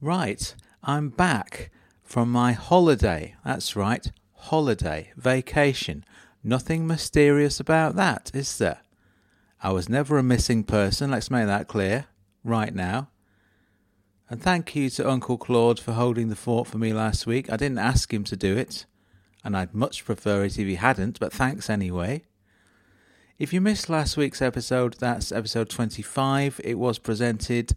Right, I'm back from my holiday. That's right, holiday, vacation. Nothing mysterious about that, is there? I was never a missing person, let's make that clear, right now. And thank you to Uncle Claude for holding the fort for me last week. I didn't ask him to do it, and I'd much prefer it if he hadn't, but thanks anyway. If you missed last week's episode, that's episode 25. It was presented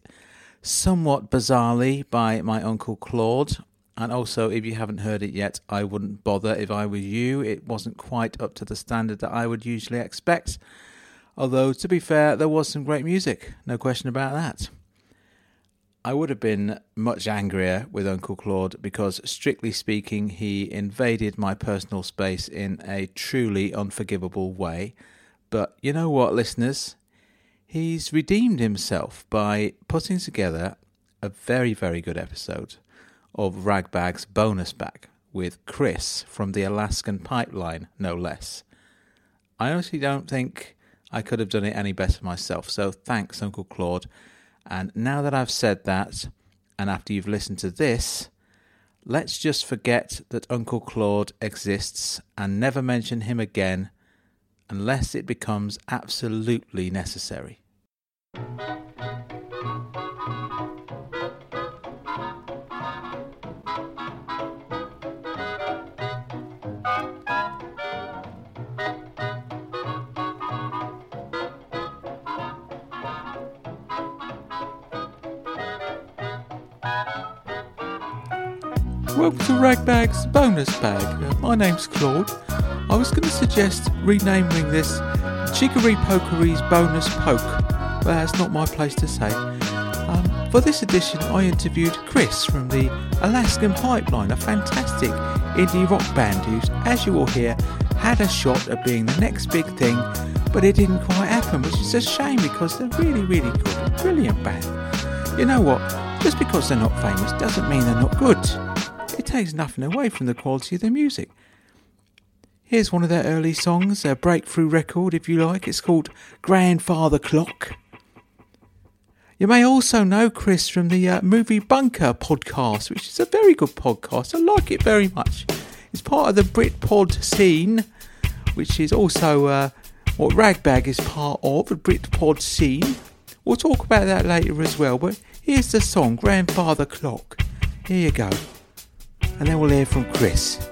somewhat bizarrely by my Uncle Claude, and also if you haven't heard it yet, I wouldn't bother if I were you. It wasn't quite up to the standard that I would usually expect, although to be fair, there was some great music, no question about that. I would have been much angrier with Uncle Claude because, strictly speaking, he invaded my personal space in a truly unforgivable way, but you know what, listeners? He's redeemed himself by putting together a very, very good episode of Ragbag's Bonus Bag with Chris from the Alaskan Pipeline, no less. I honestly don't think I could have done it any better myself, so thanks, Uncle Claude. And now that I've said that, and after you've listened to this, let's just forget that Uncle Claude exists and never mention him again unless it becomes absolutely necessary. Welcome to Ragbag's Bonus Bag. My name's Claude. I was going to suggest renaming this Jiggery Pokery's Bonus Poke, but that's not my place to say. For this edition, I interviewed Chris from the Alaskan Pipeline, a fantastic indie rock band who's, as you will hear, had a shot at being the next big thing, but it didn't quite happen, which is a shame because they're really, really good, brilliant band. You know what? Just because they're not famous doesn't mean they're not good. It takes nothing away from the quality of their music. Here's one of their early songs, a breakthrough record if you like. It's called Grandfather Clock. You may also know Chris from the Movie Bunker podcast, which is a very good podcast. I like it very much. It's part of the Britpod scene, which is also what Ragbag is part of, the Britpod scene. We'll talk about that later as well, but here's the song, Grandfather Clock. Here you go. And then we'll hear from Chris.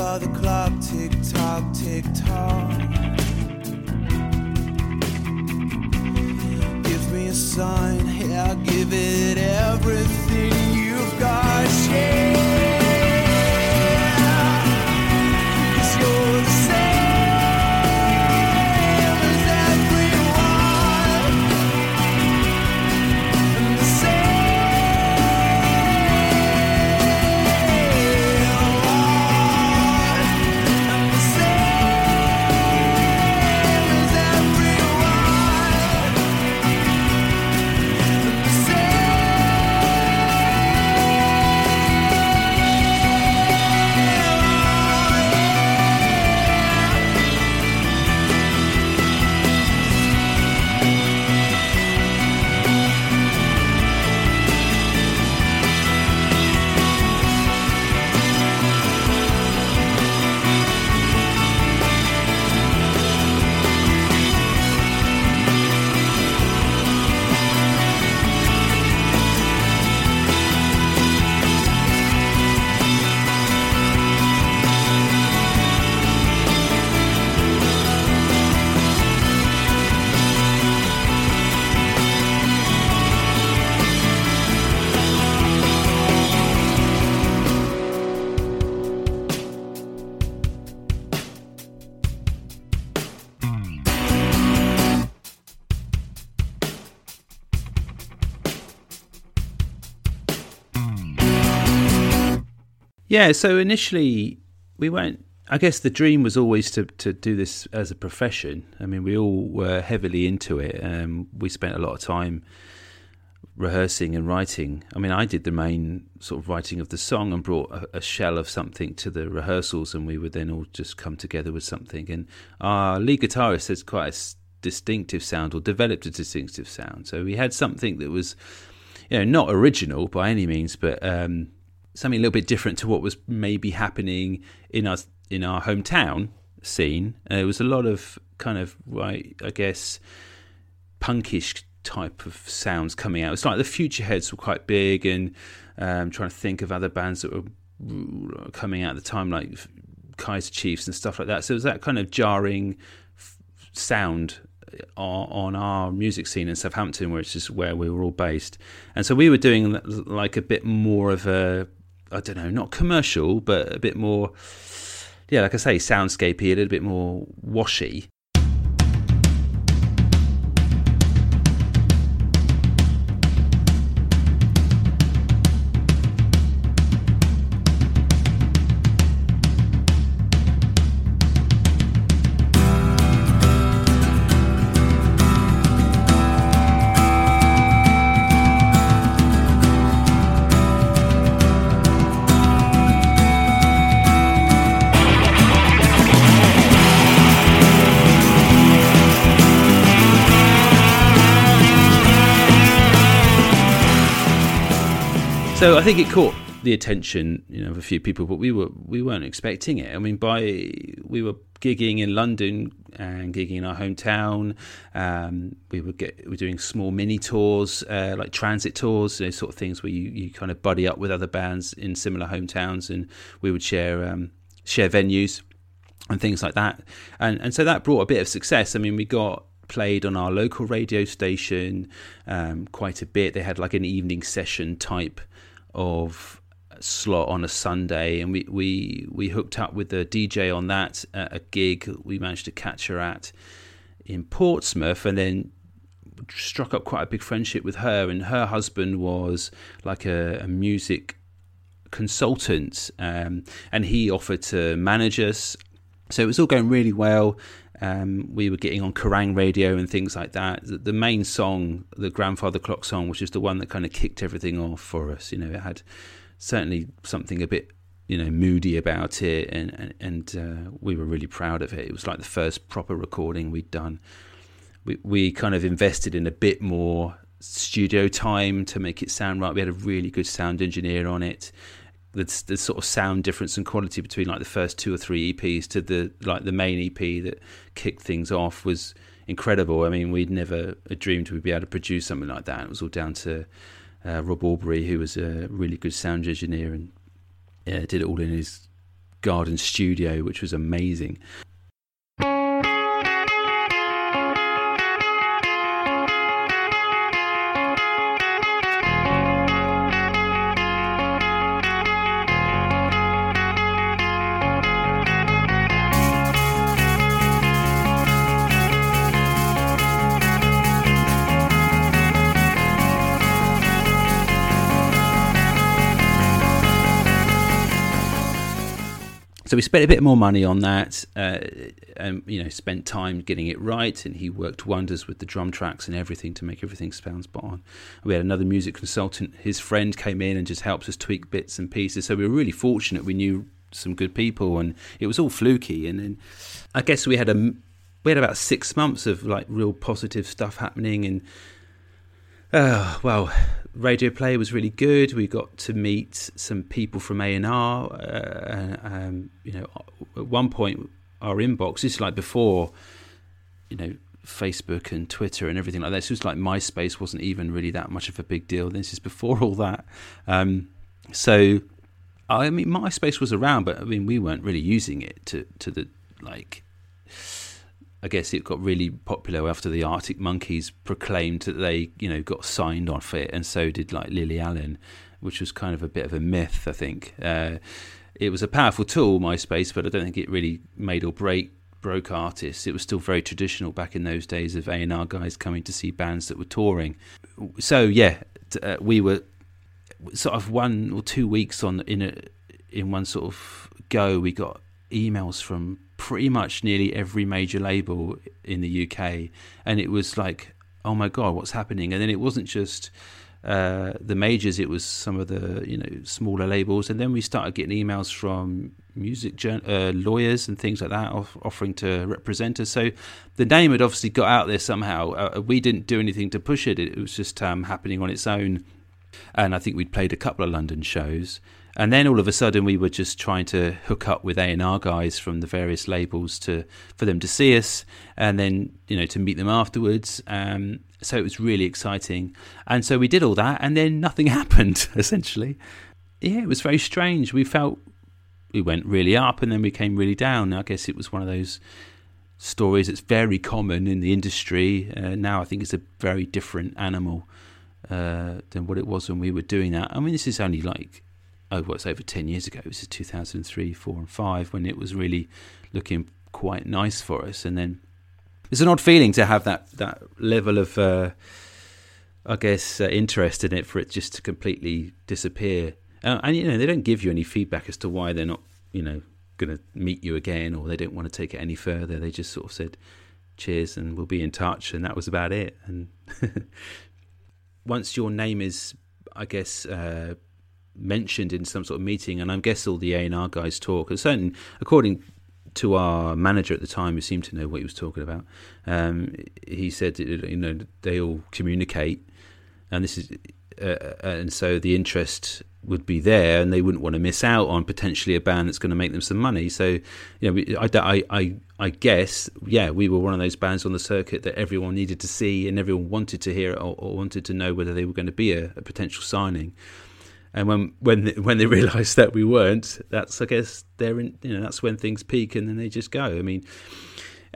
Grandfather clock, tick tock, tick tock. Give me a sign, yeah, I'll give it everything you've got. Yeah. Yeah, so initially we went, I guess the dream was always to do this as a profession. I mean, we all were heavily into it. We spent a lot of time rehearsing and writing. I mean, I did the main sort of writing of the song and brought a shell of something to the rehearsals, and we would then all just come together with something. And our lead guitarist has quite a distinctive sound, or developed a distinctive sound. So we had something that was, you know, not original by any means, but... something a little bit different to what was maybe happening in our hometown scene. There was a lot of kind of, right, I guess, punkish type of sounds coming out. It's like the Futureheads were quite big, and trying to think of other bands that were coming out at the time, like Kaiser Chiefs and stuff like that. So it was that kind of jarring sound on our music scene in Southampton, which is where we were all based. And so we were doing like a bit more of a, I don't know, not commercial, but a bit more, yeah, like I say, soundscapey, a little bit more washy. So I think it caught the attention, you know, of a few people, but we weren't expecting it. I mean, we were gigging in London and gigging in our hometown. We were doing small mini tours, like transit tours, those sort of things where you kind of buddy up with other bands in similar hometowns, and we would share venues and things like that. And so that brought a bit of success. I mean, we got played on our local radio station quite a bit. They had like an evening session type of slot on a Sunday, and we hooked up with the DJ on that at a gig. We managed to catch her at in Portsmouth, and then struck up quite a big friendship with her, and her husband was like a music consultant, and he offered to manage us. So it was all going really well. We were getting on Kerrang! Radio and things like that. The main song, the Grandfather Clock song, which is the one that kind of kicked everything off for us. You know, it had certainly something a bit, you know, moody about it, and we were really proud of it. It was like the first proper recording we'd done. We kind of invested in a bit more studio time to make it sound right. We had a really good sound engineer on it. The sort of sound difference and quality between like the first 2 or 3 EPs to the main EP that kicked things off was incredible. I mean, we'd never dreamed we'd be able to produce something like that. It was all down to Rob Aubrey, who was a really good sound engineer, and did it all in his garden studio, which was amazing. So we spent a bit more money on that, and spent time getting it right, and he worked wonders with the drum tracks and everything to make everything sound spot on. We had another music consultant. His friend came in and just helped us tweak bits and pieces. So we were really fortunate. We knew some good people, and it was all fluky. And then I guess we had about 6 months of like real positive stuff happening, and Radio Play was really good. We got to meet some people from A&R. At one point, our inbox, this is like before, Facebook and Twitter and everything like that. So it's like MySpace wasn't even really that much of a big deal. This is before all that. MySpace was around, but we weren't really using it to the like. I guess it got really popular after the Arctic Monkeys proclaimed that they, got signed off it, and so did like Lily Allen, which was kind of a bit of a myth, I think. It was a powerful tool, MySpace, but I don't think it really made or broke artists. It was still very traditional back in those days of A&R guys coming to see bands that were touring. So we were sort of 1 or 2 weeks in one sort of go. We got emails from pretty much nearly every major label in the UK, and it was like, oh my god, what's happening? And then it wasn't just the majors, it was some of the smaller labels, and then we started getting emails from music lawyers and things like that offering to represent us. So the name had obviously got out there somehow. We didn't do anything to push it was just happening on its own, and I think we'd played a couple of London shows. And then all of a sudden, we were just trying to hook up with A&R guys from the various labels for them to see us, and then to meet them afterwards. So it was really exciting, and so we did all that, and then nothing happened. Essentially, it was very strange. We felt we went really up, and then we came really down. I guess it was one of those stories that's very common in the industry now. I think it's a very different animal than what it was when we were doing that. This is only like. It's over 10 years ago. This is 2003, 4 and 5, when it was really looking quite nice for us. And then it's an odd feeling to have that level of, interest in it, for it just to completely disappear. And they don't give you any feedback as to why they're not, going to meet you again, or they don't want to take it any further. They just sort of said, cheers, and we'll be in touch. And that was about it. And once your name is, mentioned in some sort of meeting, and I guess all the A&R guys talk, and certainly according to our manager at the time, who seemed to know what he was talking about, he said they all communicate, and this is and so the interest would be there, and they wouldn't want to miss out on potentially a band that's going to make them some money. So I guess we were one of those bands on the circuit that everyone needed to see, and everyone wanted to hear it, or wanted to know whether they were going to be a potential signing. And when they realise that we weren't, that's, I guess, that's when things peak, and then they just go.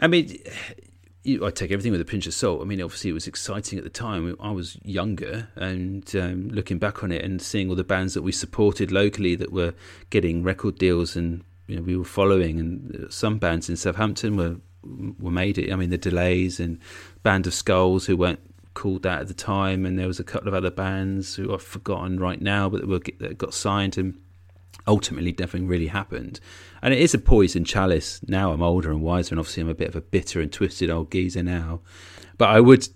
I take everything with a pinch of salt. Obviously, it was exciting at the time. I was younger, and looking back on it and seeing all the bands that we supported locally that were getting record deals, and we were following. And some bands in Southampton were made it. The Delays and Band of Skulls, who weren't called that at the time, and there was a couple of other bands who I've forgotten right now, but that got signed, and ultimately nothing really happened. And it is a poison chalice. Now I'm older and wiser, and obviously I'm a bit of a bitter and twisted old geezer now, but I wouldn't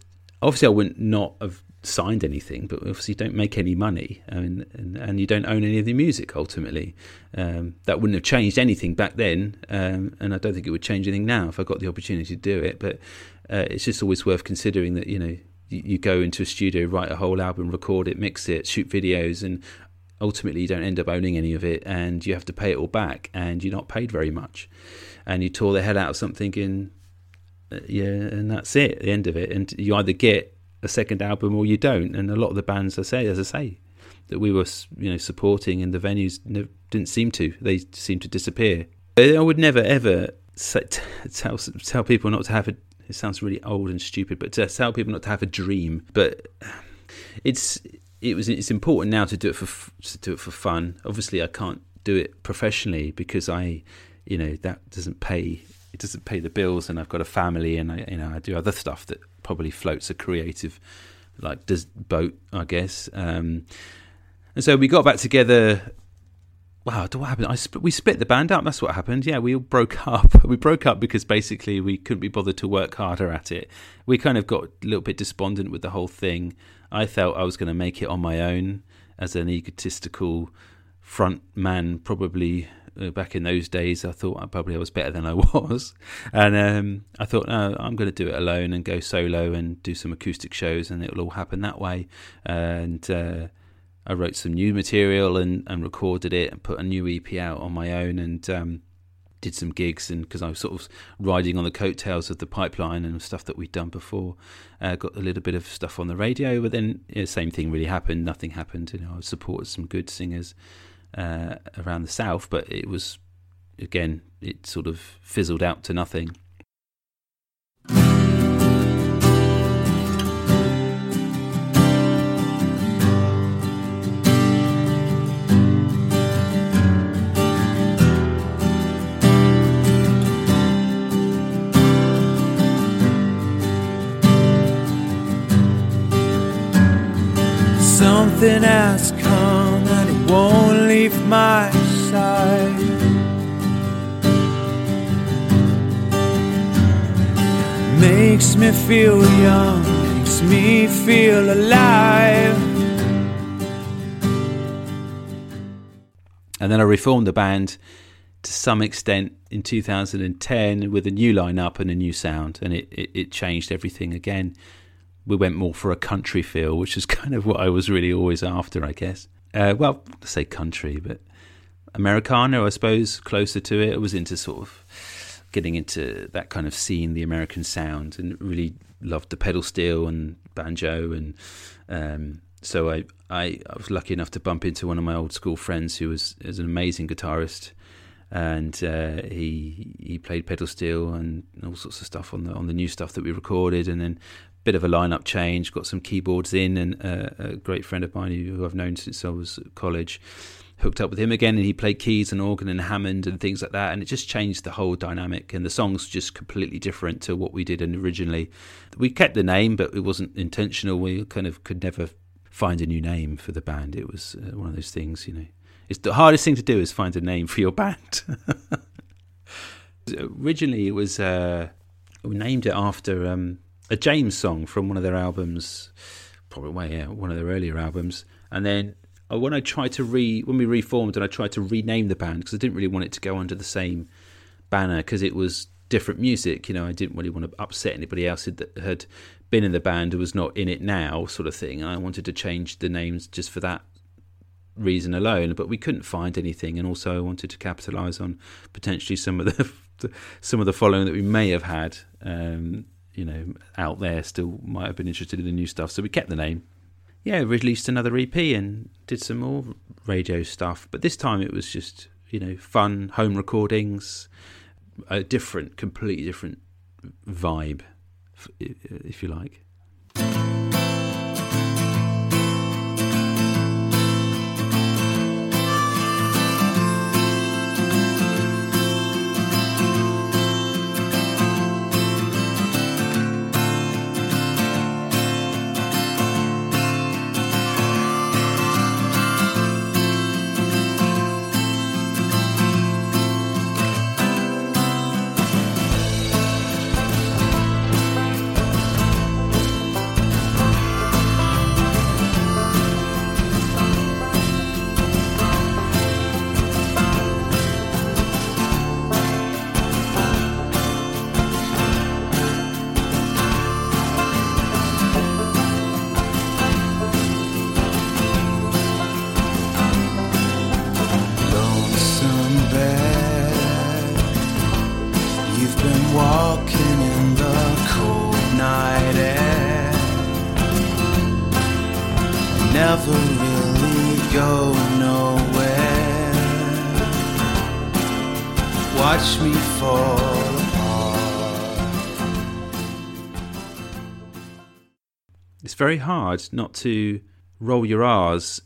not have signed anything, but obviously you don't make any money, and you don't own any of the music ultimately. That wouldn't have changed anything back then, and I don't think it would change anything now if I got the opportunity to do it, but it's just always worth considering that you go into a studio, write a whole album, record it, mix it, shoot videos, and ultimately you don't end up owning any of it, and you have to pay it all back, and you're not paid very much, and you tore the head out of something, and that's it, the end of it. And you either get a second album or you don't, and a lot of the bands, as I say, that we were, you know, supporting, and the venues didn't seem to. They seemed to disappear. I would never ever tell people not to have a. It sounds really old and stupid, but to tell people not to have a dream. But it's important now to do it for fun. Obviously, I can't do it professionally because that doesn't pay. It doesn't pay the bills, and I've got a family, and I do other stuff that probably floats a creative, like does boat, I guess. And so we got back together. Wow, what happened? We split the band up. That's what happened. Yeah, we all broke up. We broke up because basically we couldn't be bothered to work harder at it. We kind of got a little bit despondent with the whole thing. I felt I was going to make it on my own as an egotistical front man, probably. Back in those days, I thought I was better than I was. And I thought, no, I'm going to do it alone and go solo and do some acoustic shows, and it'll all happen that way. And I wrote some new material and recorded it and put a new EP out on my own, and did some gigs. And because I was sort of riding on the coattails of the Pipeline and stuff that we'd done before, got a little bit of stuff on the radio. But then same thing really happened. Nothing happened. I supported some good singers around the south, but it was, again, it sort of fizzled out to nothing. Something has come and it won't leave my side. Makes me feel young, makes me feel alive. And then I reformed the band to some extent in 2010 with a new lineup and a new sound, and it changed everything again. We went more for a country feel, which is kind of what I was really always after, I guess. Well, I say country, but Americana, I suppose, closer to it. I was into sort of getting into that kind of scene, the American sound, and really loved the pedal steel and banjo. And so I was lucky enough to bump into one of my old school friends who is an amazing guitarist. And he played pedal steel and all sorts of stuff on the new stuff that we recorded. And then a bit of a lineup change, got some keyboards in, and a great friend of mine who I've known since I was at college, hooked up with him again, and he played keys and organ and Hammond and things like that, and it just changed the whole dynamic, and the songs just completely different to what we did originally. We kept the name, but it wasn't intentional. We kind of could never find a new name for the band. It was one of those things, It's the hardest thing to do is find a name for your band. Originally, it was we named it after a James song from one of their albums, one of their earlier albums. And then when we reformed, and I tried to rename the band because I didn't really want it to go under the same banner because it was different music. I didn't really want to upset anybody else that had been in the band who was not in it now, sort of thing. And I wanted to change the names just for that reason alone, but we couldn't find anything, and also I wanted to capitalize on potentially some of the following that we may have had out there still might have been interested in the new stuff, so we kept the name. Released another EP and did some more radio stuff, but this time it was just fun home recordings, a completely different vibe, if you like. Never really go nowhere. Watch me fall apart. It's very hard not to roll your R's.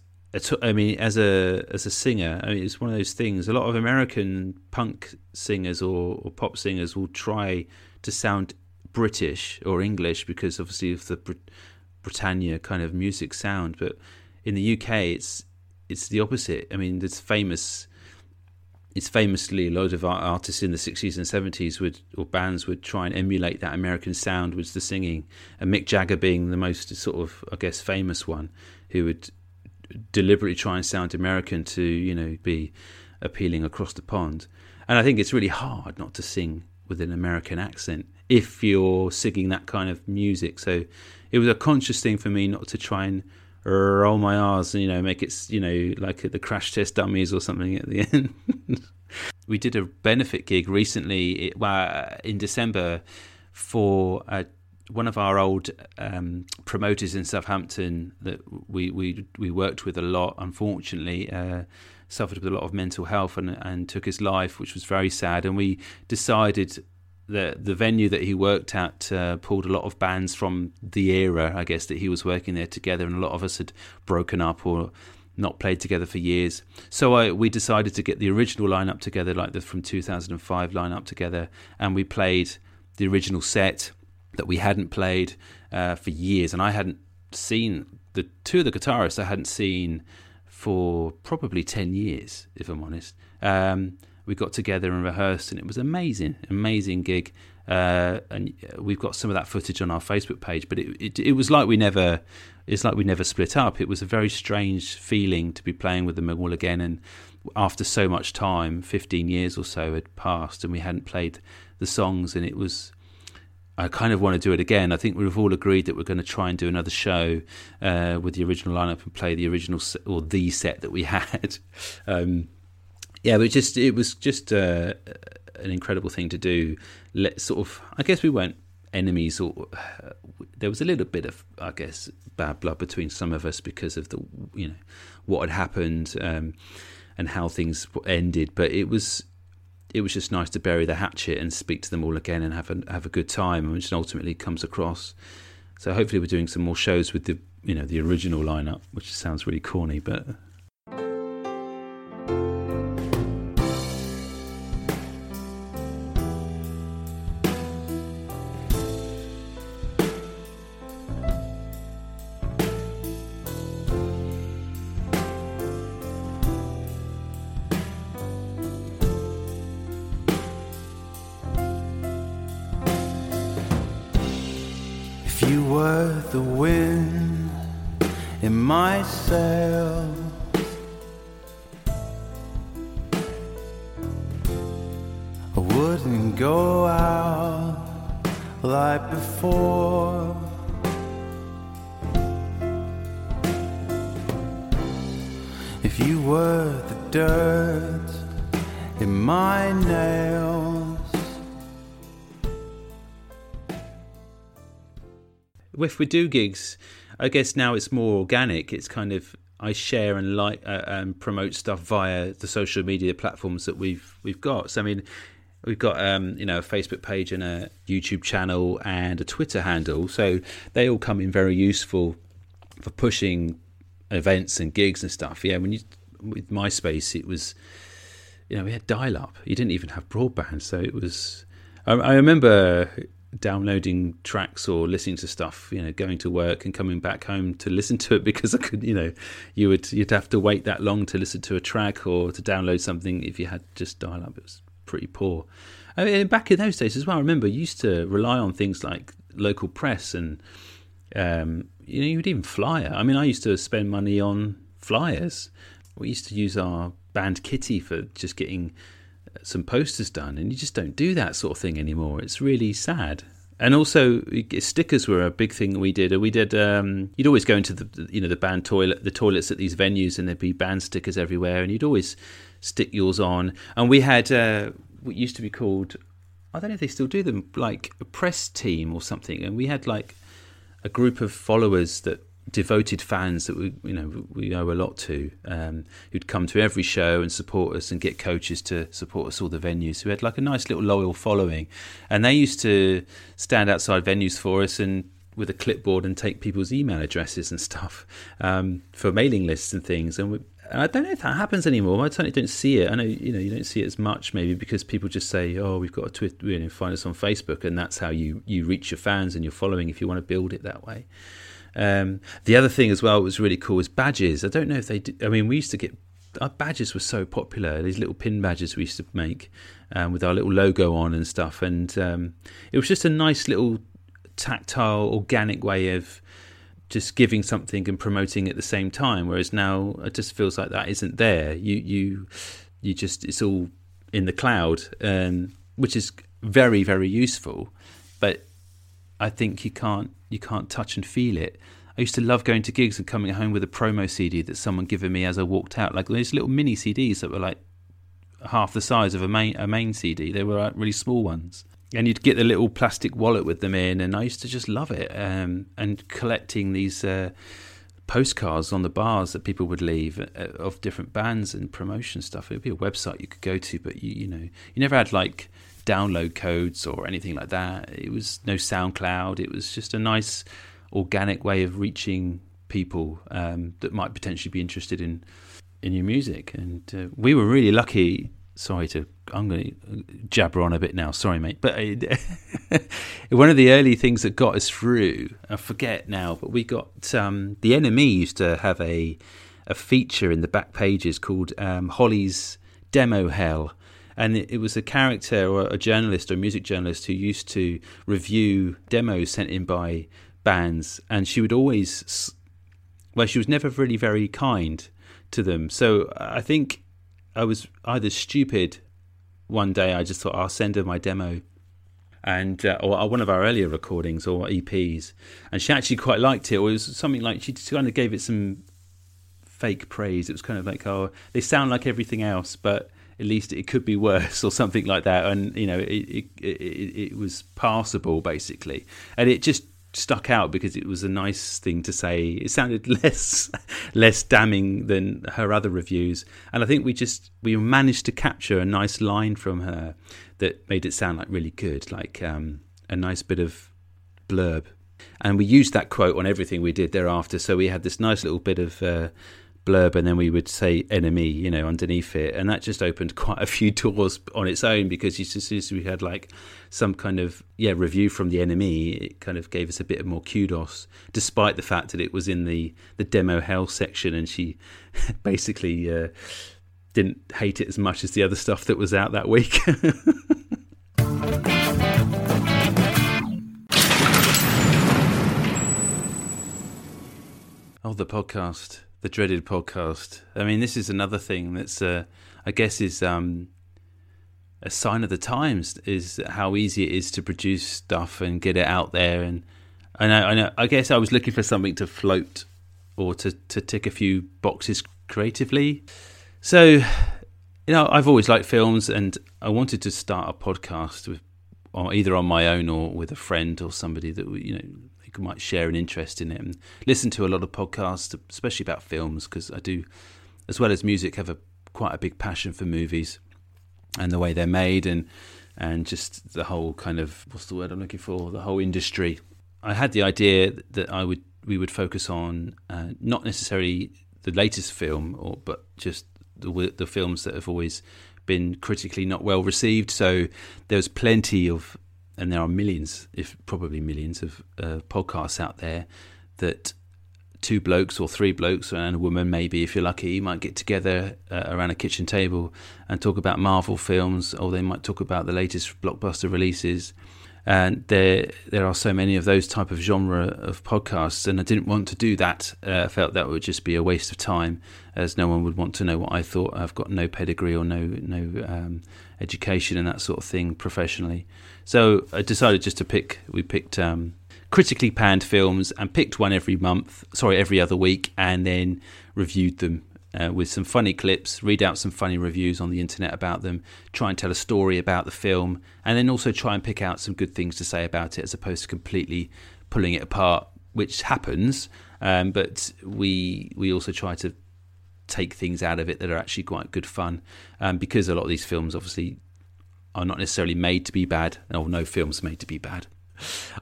I mean, as a singer, I mean, it's one of those things. A lot of American punk singers or pop singers will try to sound British or English because obviously of the Britannia kind of music sound. But in the UK, it's the opposite. I mean, famously a lot of artists in the 60s and 70s bands would try and emulate that American sound with the singing. And Mick Jagger being the most sort of, I guess, famous one, who would deliberately try and sound American to, you know, be appealing across the pond. And I think it's really hard not to sing with an American accent if you're singing that kind of music. So it was a conscious thing for me not to try and roll my R's and, you know, make it, you know, like the Crash Test Dummies or something at the end. We did a benefit gig recently in December for one of our old promoters in Southampton that we worked with a lot, unfortunately, suffered with a lot of mental health and took his life, which was very sad. And we decided that the venue that he worked at pulled a lot of bands from the era, I guess, that he was working there together, and a lot of us had broken up or not played together for years. So we decided to get the original lineup together, like the from 2005 lineup together, and we played the original set that we hadn't played for years. And I hadn't seen the two of the guitarists I hadn't seen for probably 10 years, if I'm honest. We got together and rehearsed, and it was amazing gig. And we've got some of that footage on our Facebook page, but it was like we never split up. It was a very strange feeling to be playing with them all again. And after so much time, 15 years or so had passed, and we hadn't played the songs, and it was... I kind of want to do it again. I think we've all agreed that we're going to try and do another show with the original lineup and play the original the set that we had. It was just an incredible thing to do. I guess we weren't enemies, or there was a little bit of, I guess, bad blood between some of us because of the, you know, what had happened and how things ended. But it was just nice to bury the hatchet and speak to them all again and have a good time, which ultimately comes across. So hopefully we're doing some more shows with the, you know, the original lineup, which sounds really corny, but... If we do gigs, I guess now it's more organic. It's kind of I share and and promote stuff via the social media platforms that we've got. So I mean, we've got you know, a Facebook page and a YouTube channel and a Twitter handle. So they all come in very useful for pushing events and gigs and stuff. Yeah, with MySpace, it was, you know, we had dial-up. You didn't even have broadband, so it was. I remember downloading tracks or listening to stuff, you know, going to work and coming back home to listen to it, because I could, you know, you'd have to wait that long to listen to a track or to download something if you had just dial up. It was pretty poor. I mean, back in those days as well, I remember you used to rely on things like local press and you know, you would even flyer. I mean, I used to spend money on flyers. We used to use our band kitty for just getting some posters done, and you just don't do that sort of thing anymore. It's really sad. And also stickers were a big thing we did. You'd always go into the band toilet, the toilets at these venues, and there'd be band stickers everywhere, and you'd always stick yours on. And we had what used to be called, I don't know if they still do them, like a press team or something, and we had like a group of followers that devoted fans that we owe a lot to, who'd come to every show and support us and get coaches to support us, all the venues, who had like a nice little loyal following. And they used to stand outside venues for us and with a clipboard and take people's email addresses and stuff for mailing lists and things. And I don't know if that happens anymore. I certainly don't see it. I know you don't see it as much, maybe because people just say, "Oh, we've got a Twitter. Find us on Facebook," and that's how you reach your fans and your following if you want to build it that way. The other thing as well that was really cool was badges. I don't know if they did. I mean, we used to get our badges were so popular. These little pin badges we used to make with our little logo on and stuff, and it was just a nice little tactile, organic way of just giving something and promoting at the same time, whereas now it just feels like that isn't there. You just, it's all in the cloud, which is very, very useful, but I think you can't touch and feel it. I used to love going to gigs and coming home with a promo CD that someone given me as I walked out, like those little mini CDs that were like half the size of a main CD. They were like really small ones. And you'd get the little plastic wallet with them in, and I used to just love it. And collecting these postcards on the bars that people would leave of different bands and promotion stuff. It would be a website you could go to, but you never had like download codes or anything like that. It was no SoundCloud. It was just a nice organic way of reaching people that might potentially be interested in your music. And we were really lucky. I'm going to jabber on a bit now. Sorry, mate. But one of the early things that got us through, I forget now, but we got the NME used to have a feature in the back pages called Holly's Demo Hell. And it was a character or a journalist or music journalist who used to review demos sent in by bands. And she would always, she was never really very kind to them. So I think I was either stupid one day, I just thought I'll send her my demo and or one of our earlier recordings or EPs, and she actually quite liked it, or it was something like she just kind of gave it some fake praise. It was kind of like, oh, they sound like everything else, but at least it could be worse, or something like that. And it was passable, basically, and it just stuck out because it was a nice thing to say. It sounded less damning than her other reviews, and I think we managed to capture a nice line from her that made it sound like really good, like a nice bit of blurb, and we used that quote on everything we did thereafter. So we had this nice little bit of blurb, and then we would say NME underneath it, and that just opened quite a few doors on its own, because as soon as we had like some kind of review from the NME, it kind of gave us a bit more kudos, despite the fact that it was in the demo hell section, and she basically didn't hate it as much as the other stuff that was out that week. Oh, the podcast. The dreaded podcast. I mean, this is another thing that's, I guess, is a sign of the times, is how easy it is to produce stuff and get it out there. And I guess I was looking for something to float or to tick a few boxes creatively. So, I've always liked films, and I wanted to start a podcast either on my own or with a friend or somebody that might share an interest in it, and listen to a lot of podcasts, especially about films, because I do, as well as music, have quite a big passion for movies and the way they're made, and just the whole kind of, what's the word I'm looking for, the whole industry. I had the idea that we would focus on not necessarily the latest film, but just the films that have always been critically not well received. So there's plenty of, and there are millions, if probably millions, of podcasts out there that two blokes or three blokes and a woman, maybe if you're lucky, might get together around a kitchen table and talk about Marvel films, or they might talk about the latest blockbuster releases. And there are so many of those type of genre of podcasts, and I didn't want to do that. I felt that would just be a waste of time, as no one would want to know what I thought. I've got no pedigree or no education and that sort of thing professionally. So I decided just to pick. We picked critically panned films and picked one every other week, and then reviewed them. With some funny clips, read out some funny reviews on the internet about them, try and tell a story about the film, and then also try and pick out some good things to say about it, as opposed to completely pulling it apart, which happens, But we also try to take things out of it that are actually quite good fun, because a lot of these films obviously are not necessarily made to be bad, or no film's made to be bad.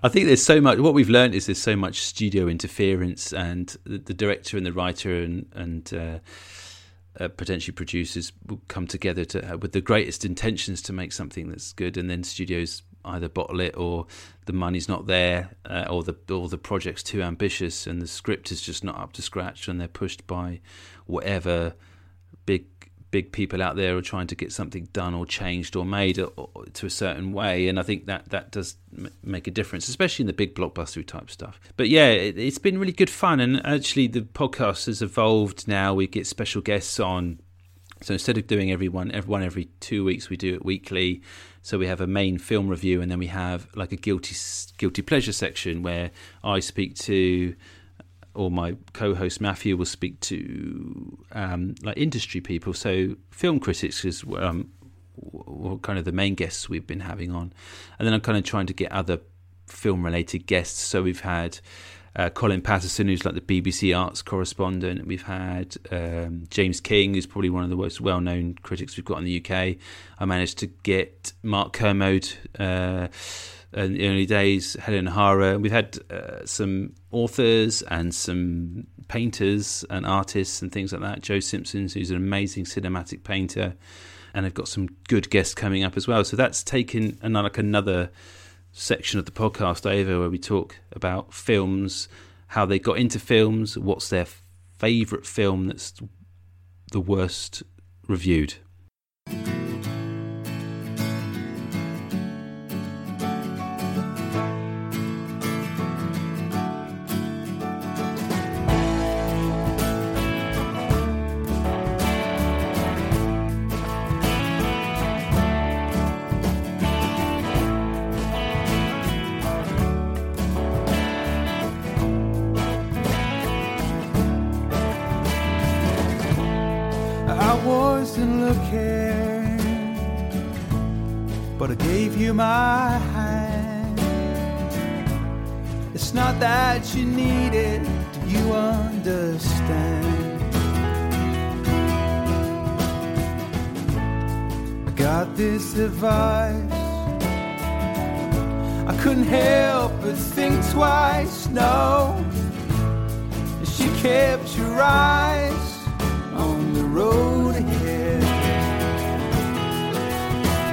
I think there's so much, what we've learned is there's so much studio interference, and the director and the writer and potentially producers will come together to with the greatest intentions to make something that's good, and then studios either bottle it, or the money's not there, or the project's too ambitious and the script is just not up to scratch, and they're pushed by whatever big people out there are trying to get something done or changed or made or to a certain way. And I think that does make a difference, especially in the big blockbuster type stuff. But yeah, it's been really good fun. And actually the podcast has evolved now. We get special guests on. So instead of doing everyone every 2 weeks, we do it weekly. So we have a main film review, and then we have like a guilty pleasure section where I speak to, or my co-host Matthew will speak to, like industry people, so film critics is kind of the main guests we've been having on, and then I'm kind of trying to get other film-related guests. So we've had Colin Patterson, who's like the BBC Arts correspondent. We've had James King, who's probably one of the most well-known critics we've got in the UK. I managed to get Mark Kermode. In the early days, Helen Hara. We've had some authors and some painters and artists and things like that. Joe Simpson, who's an amazing cinematic painter, and I've got some good guests coming up as well. So that's taken another section of the podcast over, where we talk about films, how they got into films, what's their favourite film that's the worst reviewed. I couldn't help but think twice. No, she kept your eyes on the road ahead,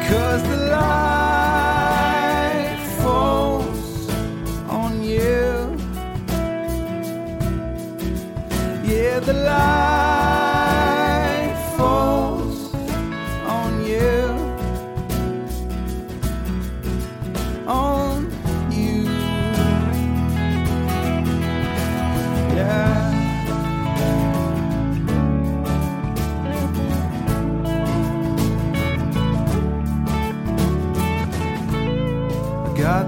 'cause the light falls on you. Yeah, the light falls on you.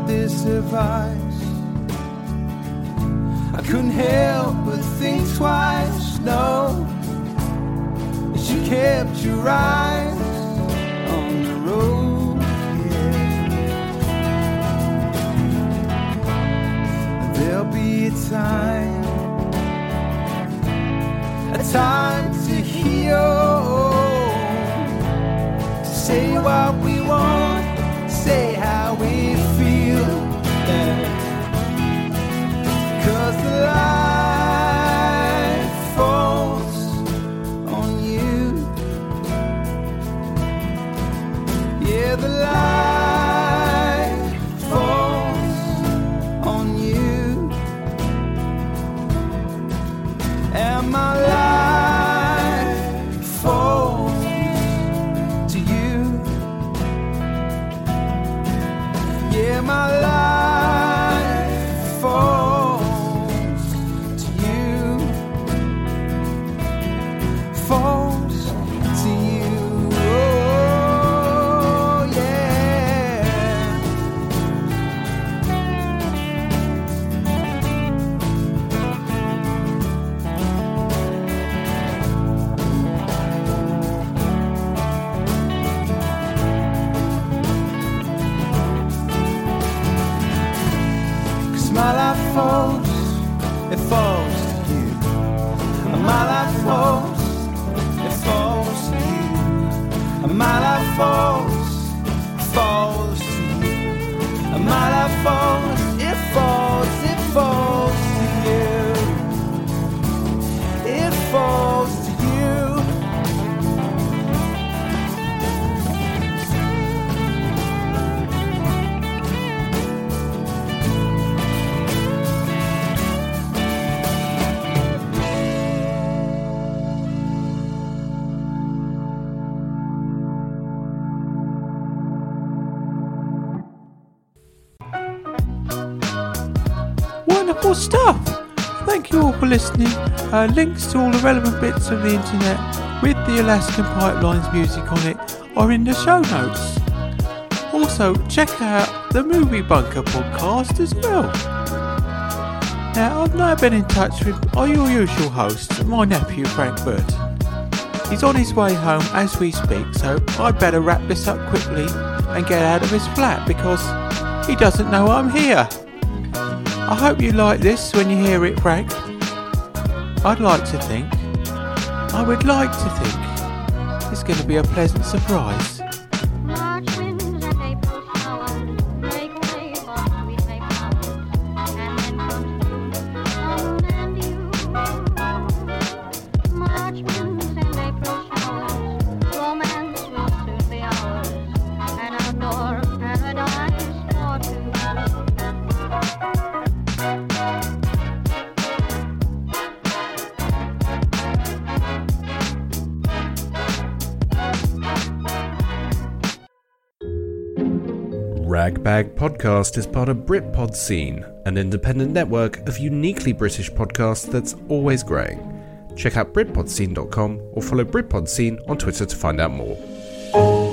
This advice, I couldn't help but think twice. No, she kept your eyes on the road. Yeah. There'll be a time to heal, to say what we want, say how we feel. 'Cause the light falls on you. Yeah, the light falls on you. And my light falls to you. Yeah, my light. It falls My life falls, it falls, it falls to you. It falls to stuff. Thank you all for listening. Links to all the relevant bits of the internet with the Alaskan Pipeline's music on it are in the show notes. Also, check out the Movie Bunker podcast as well. Now, I've now been in touch with your usual host, my nephew Frank Bird. He's on his way home as we speak, so I'd better wrap this up quickly and get out of his flat because he doesn't know I'm here. I hope you like this when you hear it, Frank. I would like to think it's going to be a pleasant surprise. Ragbag Podcast is part of Britpod Scene, an independent network of uniquely British podcasts that's always growing. Check out BritpodScene.com or follow Britpod Scene on Twitter to find out more.